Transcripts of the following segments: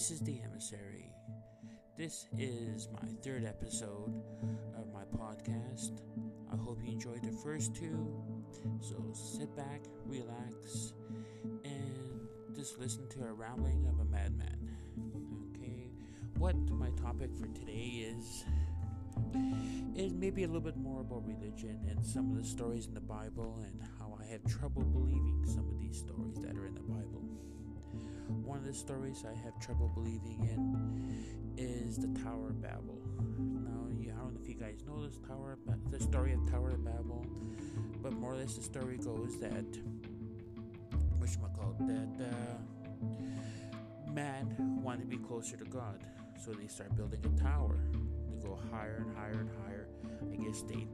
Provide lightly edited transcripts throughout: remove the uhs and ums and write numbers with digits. This is The Emissary. This is my third episode of my podcast. I hope you enjoyed the first two. So sit back, relax, and just listen to a rambling of a madman. Okay, what my topic for today is maybe a little bit more about religion and some of the stories in the Bible and how I have trouble believing some of these stories that are in the Bible. One of the stories I have trouble believing in is the Tower of Babel. Now, I don't know if you guys know this the story of Tower of Babel, but more or less the story goes that man wanted to be closer to God, so they start building a tower. They go higher and higher and higher. I guess they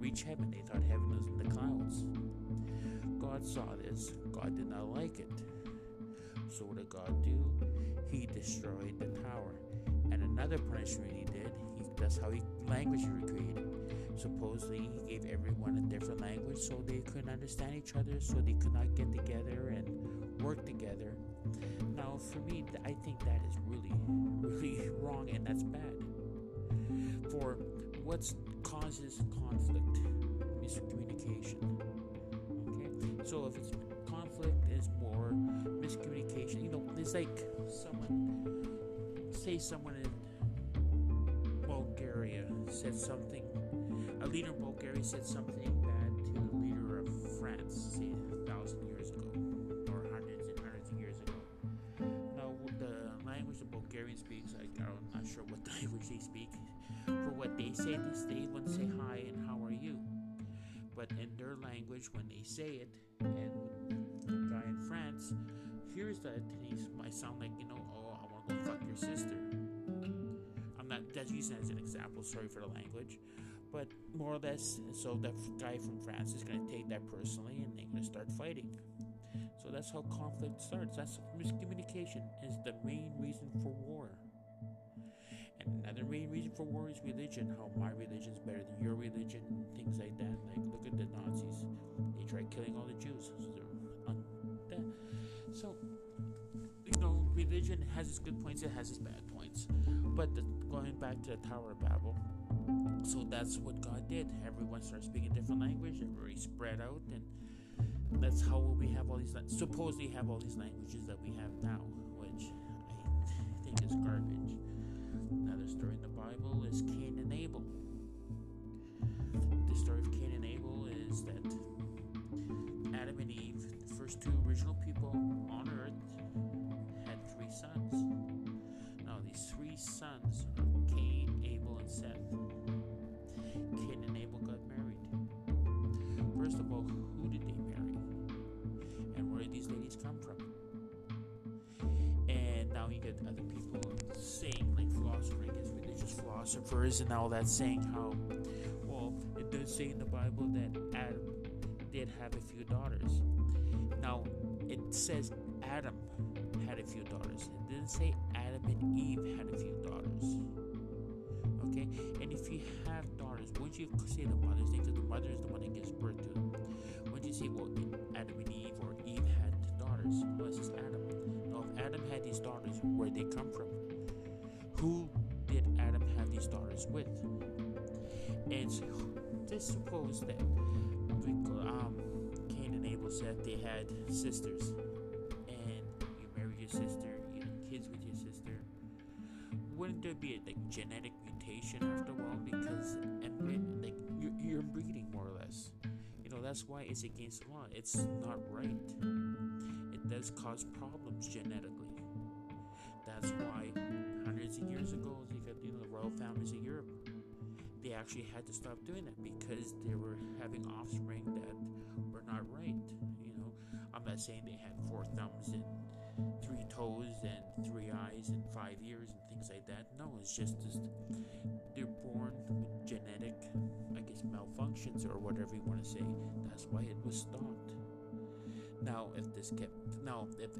reach heaven. They thought heaven was in the clouds. God saw this. God did not like it. So what did God do? He destroyed the tower. And another punishment he did, that's how he language recreated. Supposedly he gave everyone a different language so they couldn't understand each other, so they could not get together and work together. Now for me, I think that is really, really wrong, and that's bad. For what causes conflict? Miscommunication. Okay? So if it's conflict, is more miscommunication. It's like someone in Bulgaria said something. A leader in Bulgaria said something bad to the leader of France, say 1,000 years ago, or hundreds of years ago. Now, the language the Bulgarian speaks, I'm not sure what language they speak. For what they say, they want to say hi and how are you. But in their language, when they say it, and guy in France hears that, he might sound like, oh, I want to go fuck your sister. I'm not that's using that as an example, sorry for the language, but more or less, so that guy from France is going to take that personally and they're going to start fighting. So that's how conflict starts. That's miscommunication is the main reason for war. And another main reason for war is religion, how my religion's better than your religion, things like that. Like, look at the Nazis. They tried killing all the Jews. So, religion has its good points, it has its bad points. But going back to the Tower of Babel, so that's what God did. Everyone started speaking a different language, everybody spread out, and that's how we have all these, supposedly have all these languages that we have now, which I think is garbage. Another story in the Bible is Cain and Abel. The story of Cain and Abel is that Adam and Eve, the first two original people on earth, had three sons. Now, these three sons are Cain, Abel, and Seth. Cain and Abel got married. First of all, who did they marry? And where did these ladies come from? And now you get other people saying, like religious philosophers and all that, saying how, well, it does say in the Bible that Adam did have a few daughters. Now, it says Adam had a few daughters. It didn't say Adam and Eve had a few daughters. Okay? And if you have daughters, wouldn't you say the mother's name? Because the mother is the one that gives birth to them. Wouldn't you say, well, Adam and Eve, or Eve had daughters? Well, it's just Adam. Now, if Adam had these daughters, where'd they come from? Who did Adam have these daughters with? And so, just suppose that Cain and Abel said they had sisters, and you married your sister, you had kids with your sister. Wouldn't there be a genetic mutation after a while? Because you're breeding, more or less. That's why it's against the law. It's not right. It does cause problems genetically. That's why hundreds of years ago, you got the royal families in Europe. They actually had to stop doing that because they were having offspring that were not right. I'm not saying they had 4 thumbs and 3 toes and 3 eyes and 5 ears and things like that. No, it's just they're born with genetic, malfunctions or whatever you want to say. That's why it was stopped. Now, if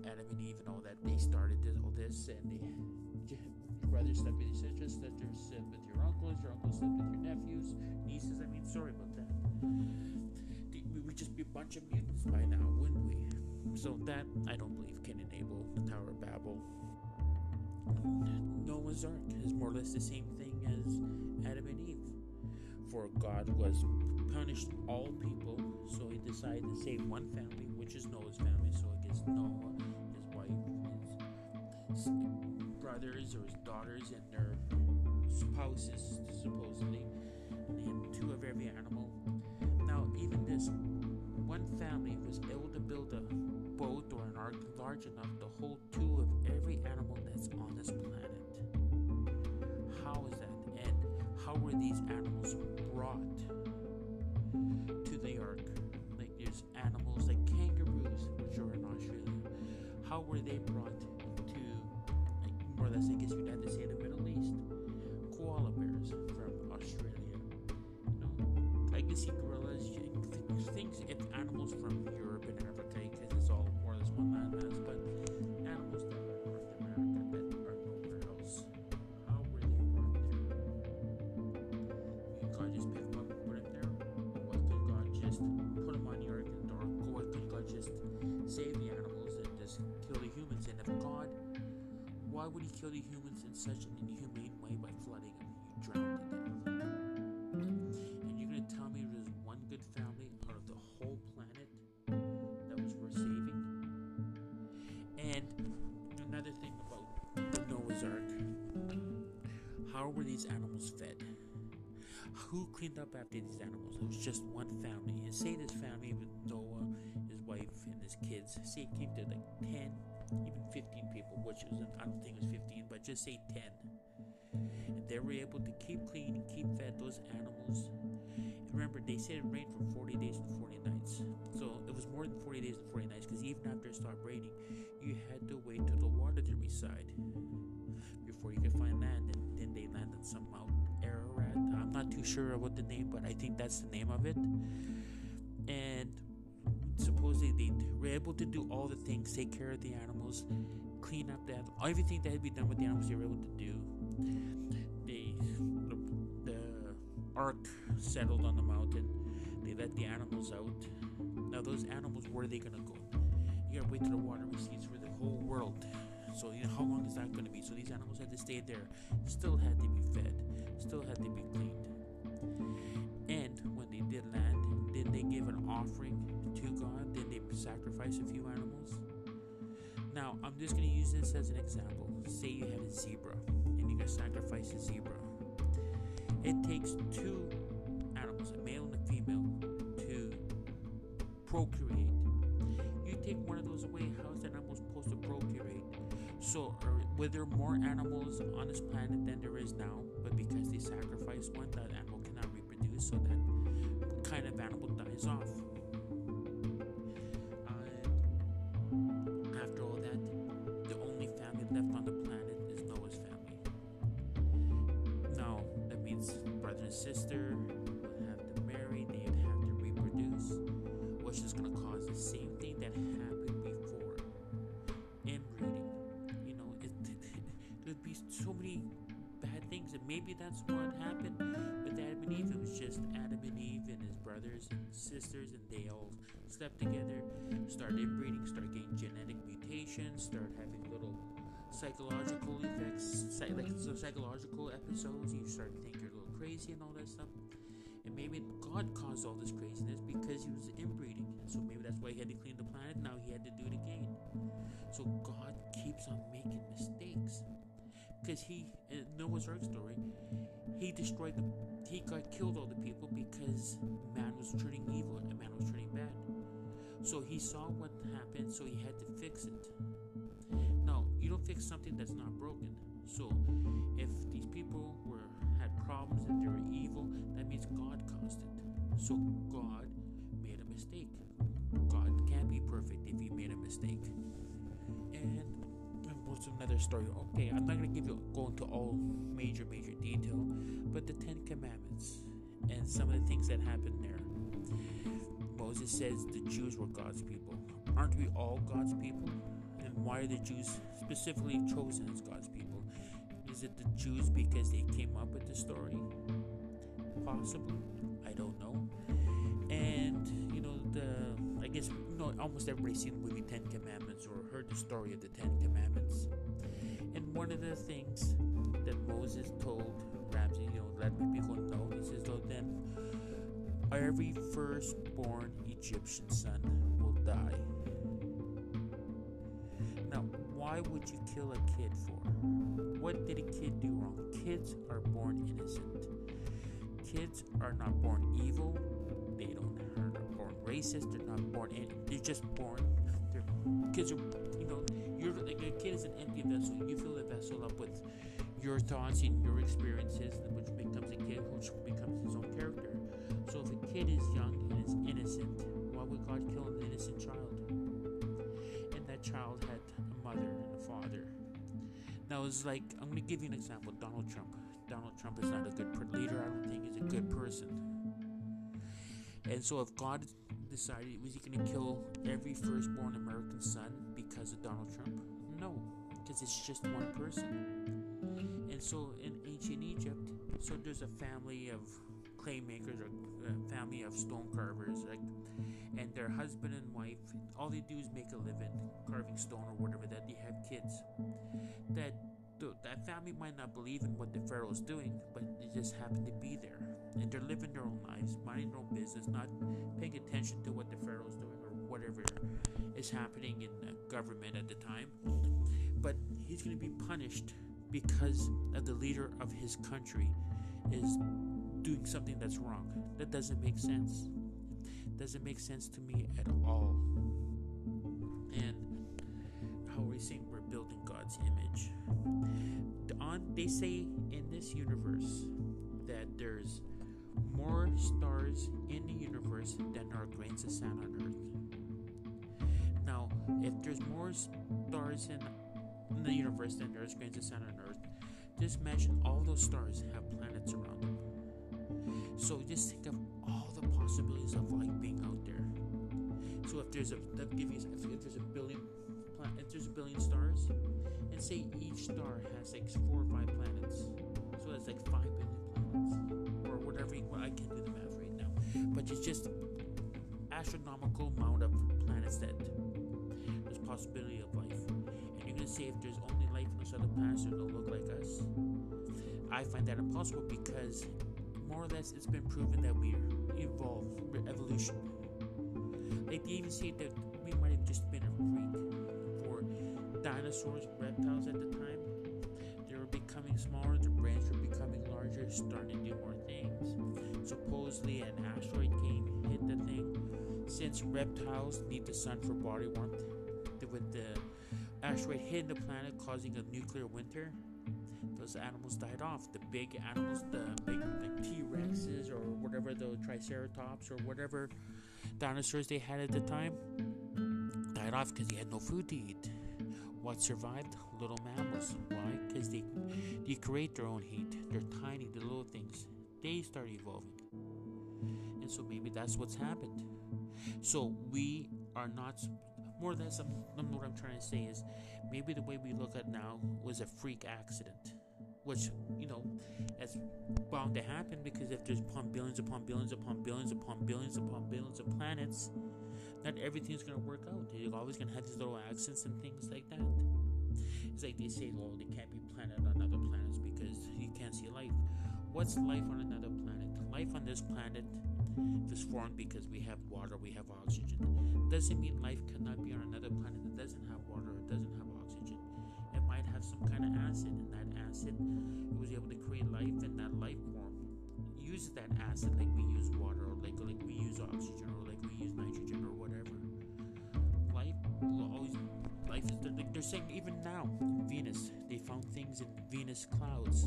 Adam and Eve and all that, they started all this and they brother slept with your sisters, sisters slept with your uncles slept with your nephews, nieces, sorry about that. We would just be a bunch of mutants by now, wouldn't we? So that, I don't believe Cain and Abel, the Tower of Babel, Noah's Ark is more or less the same thing as Adam and Eve. For God was punished all people, so he decided to save one family, which is Noah's family. So it gets Noah, his wife, his brothers or his daughters, and their spouses, supposedly. And they had two of every animal. Now, even this one family was able to build a boat or an ark large enough to hold two of every animal that's on this planet. How is that? And how were these animals brought to the ark? Like, there's animals like kangaroos, which are in Australia. How were they brought to, like, more or less, I guess you'd have to say, the Middle East? Koala bears from Australia. You know, I can see gorillas, things, if animals from Europe and Africa, because it's all more or less one landmass, but animals that are North America that are nowhere else, how were they brought there? Did God just pick them up and put them there? Why could God just put them on the ark and door? Why could God just save the animals and just kill the humans? And if God, why would he kill the humans in such an inhumane way by flooding them? You drowned to death. And you're going to tell me there's one good family out of the whole planet that was worth saving? And another thing about the Noah's Ark, how were these animals fed? Who cleaned up after these animals? It was just one family. And say this family with Noah, his wife, and his kids, say it came to like 10, even 15 people, which was, I don't think it was 15, but just say 10. And they were able to keep clean and keep fed those animals. And remember, they said it rained for 40 days and 40 nights. So it was more than 40 days and 40 nights, because even after it stopped raining, you had to wait till the water to reside before you could find land. And then they landed some Mount Ararat. I'm not too sure about the name, but I think that's the name of it. And supposedly they were able to do all the things, take care of the animals, clean up that, everything that had to be done with the animals they were able to do. The ark settled on the mountain. They let the animals out. Now those animals, where are they going to go? You got to wait till the water recedes for the whole world. So you know, how long is that going to be? So these animals had to stay there. Still had to be fed. Still had to be cleaned. And when they did land, then they gave an offering to God. Then they sacrificed a few animals. Now, I'm just going to use this as an example. Say you had a zebra, and you're going to sacrifice a zebra. It takes two animals, a male and a female, to procreate. You take one of those away, how is that animal supposed to procreate? So, were there more animals on this planet than there is now? But because they sacrificed one, that animal cannot reproduce, so that kind of animal dies off. Sister would have to marry, they'd have to reproduce, which is going to cause the same thing that happened before, inbreeding. You know, there'd be so many bad things, and maybe that's what happened with Adam and Eve. It was just Adam and Eve and his brothers and sisters, and they all slept together, started inbreeding, started getting genetic mutations, started having little psychological effects, psychological episodes. You start to think you're crazy and all that stuff, and maybe God caused all this craziness because he was inbreeding, so maybe that's why he had to clean the planet. Now he had to do it again. So God keeps on making mistakes, because in Noah's Ark story, he got killed all the people because man was turning evil and man was turning bad. So he saw what happened, so he had to fix it. Now you don't fix something that's not broken. So if these people had problems, that they were evil, that means God caused it. So God made a mistake. God can't be perfect if he made a mistake. And what's another story? Okay, I'm not going to go into all major detail, but the Ten Commandments and some of the things that happened there. Moses says the Jews were God's people. Aren't we all God's people? And why are the Jews specifically chosen as God's people? Is it the Jews because they came up with the story? Possibly. I don't know. And, you know, I guess, you know, almost everybody's seen the movie Ten Commandments or heard the story of the Ten Commandments. And one of the things that Moses told Ramses, let the people know, he says, though then every firstborn Egyptian son will die. Now, why would you kill a kid for? What did a kid do wrong? Kids are born innocent. Kids are not born evil. They are not born racist. They're not born in. They're just born. Kids are, you're like a kid is an empty vessel. You fill the vessel up with your thoughts and your experiences, which becomes a kid, which becomes his own character. So if a kid is young and is innocent, why would God kill an innocent child? And that child had a mother and a father. Now it's like, I'm going to give you an example. Donald Trump. Donald Trump is not a good leader. I don't think he's a good person. And so if God decided, was he going to kill every firstborn American son because of Donald Trump? No, because it's just one person. And so in ancient Egypt, so there's a family of clay makers or a family of stone carvers, and their husband and wife, all they do is make a living carving stone or whatever, that they have kids. That family might not believe in what the Pharaoh is doing, but they just happen to be there. And they're living their own lives, minding their own business, not paying attention to what the Pharaoh is doing or whatever is happening in the government at the time. But he's going to be punished because of the leader of his country is doing something that's wrong. That doesn't make sense. It doesn't make sense to me at all. And how are we saying we're building God's image? They say in this universe that there's more stars in the universe than are grains of sand on Earth. Now, if there's more stars in the universe than there's grains of sand on Earth, just imagine all those stars have planets around them. So just think of all the possibilities of life being out there. So if there's a billion stars, and say each star has 4 or 5 planets, so that's 5 billion planets, or whatever. Well, I can't do the math right now, but it's just astronomical amount of planets that there's possibility of life. And you're gonna say if there's only life on this other planet, it'll look like us. I find that impossible because more or less it's been proven that we evolved, evolution. They even say that we might have just been a freak. Dinosaurs and reptiles at the time, they were becoming smaller, their brains were becoming larger, starting to do more things. Supposedly an asteroid came, hit the thing. Since reptiles need the sun for body warmth, with the asteroid hitting the planet causing a nuclear winter, those animals died off. The big animals, the T-Rexes or whatever, the Triceratops or whatever dinosaurs they had at the time, died off because they had no food to eat. What survived? Little mammals. Why? Because they create their own heat. They're tiny, the little things. They start evolving. And so maybe that's what's happened. So we are not, more or less, what I'm trying to say is, maybe the way we look at now was a freak accident. Which, that's bound to happen because if there's upon billions upon billions upon billions upon billions upon billions of planets, not everything's going to work out. You're always going to have these little accidents and things like that. It's like they say, well, they can't be planet on other planets because you can't see life. What's life on another planet? Life on this planet was formed because we have water, we have oxygen. Doesn't mean life cannot be on another planet that doesn't have water or doesn't have oxygen. It might have some kind of acid, and that acid was able to create life, and that life form uses that acid like we use water, or like we use oxygen, or like we use nitrogen, or whatever. Life is they're saying even now in Venus, they found things in Venus clouds.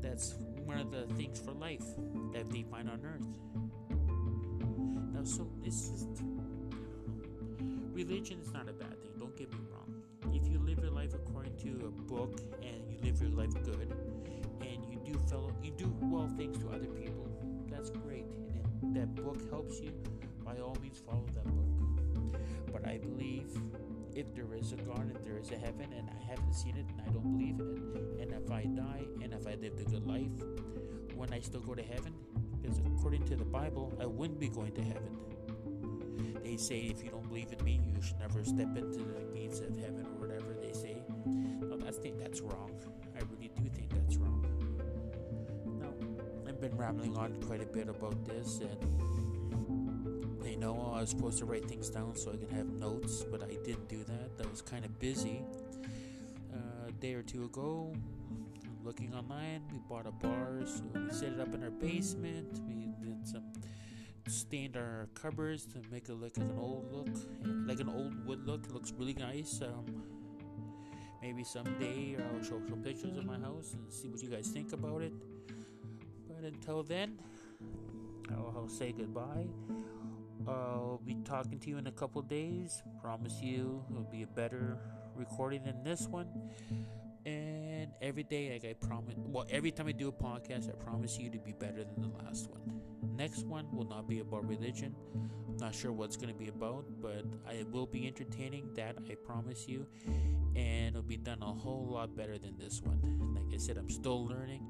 That's one of the things for life that they find on Earth. Now, so it's just religion is not a bad thing. Don't get me wrong. If you live your life according to a book and you live your life good and you do well things to other people, that's great. And if that book helps you, by all means follow that book. But I believe if there is a God, if there is a heaven, and I haven't seen it and I don't believe in it, and if I die and if I lived a good life, when I still go to heaven, because according to the Bible, I wouldn't be going to heaven. They say if you don't believe in me, you should never step into the gates of heaven or whatever they say. Now, I think that's wrong. I really do think that's wrong. Now, I've been rambling on quite a bit about this, and I know I was supposed to write things down so I could have notes, but I didn't do that. I was kind of busy. A day or two ago, looking online, we bought a bar, so we set it up in our basement. We did some stained our cupboards to make it look like an old look, like an old wood look. It looks really nice. Maybe someday I'll show some pictures of my house and see what you guys think about it. But until then, I'll say goodbye. I'll be talking to you in a couple days. Promise you, it'll be a better recording than this one. And every day, like I promise, well, every time I do a podcast, I promise you to be better than the last one. Next one will not be about religion. I'm not sure what it's going to be about, but I will be entertaining, that I promise you, and it'll be done a whole lot better than this one. Like I said, I'm still learning.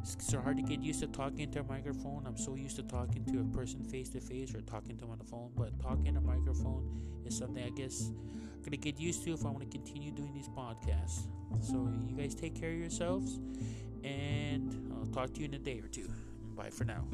It's so hard to get used to talking to a microphone. I'm so used to talking to a person face to face or talking to them on the phone, but talking to a microphone is something I guess I'm going to get used to if I want to continue doing these podcasts. So you guys take care of yourselves, and I'll talk to you in a day or two. Bye for now.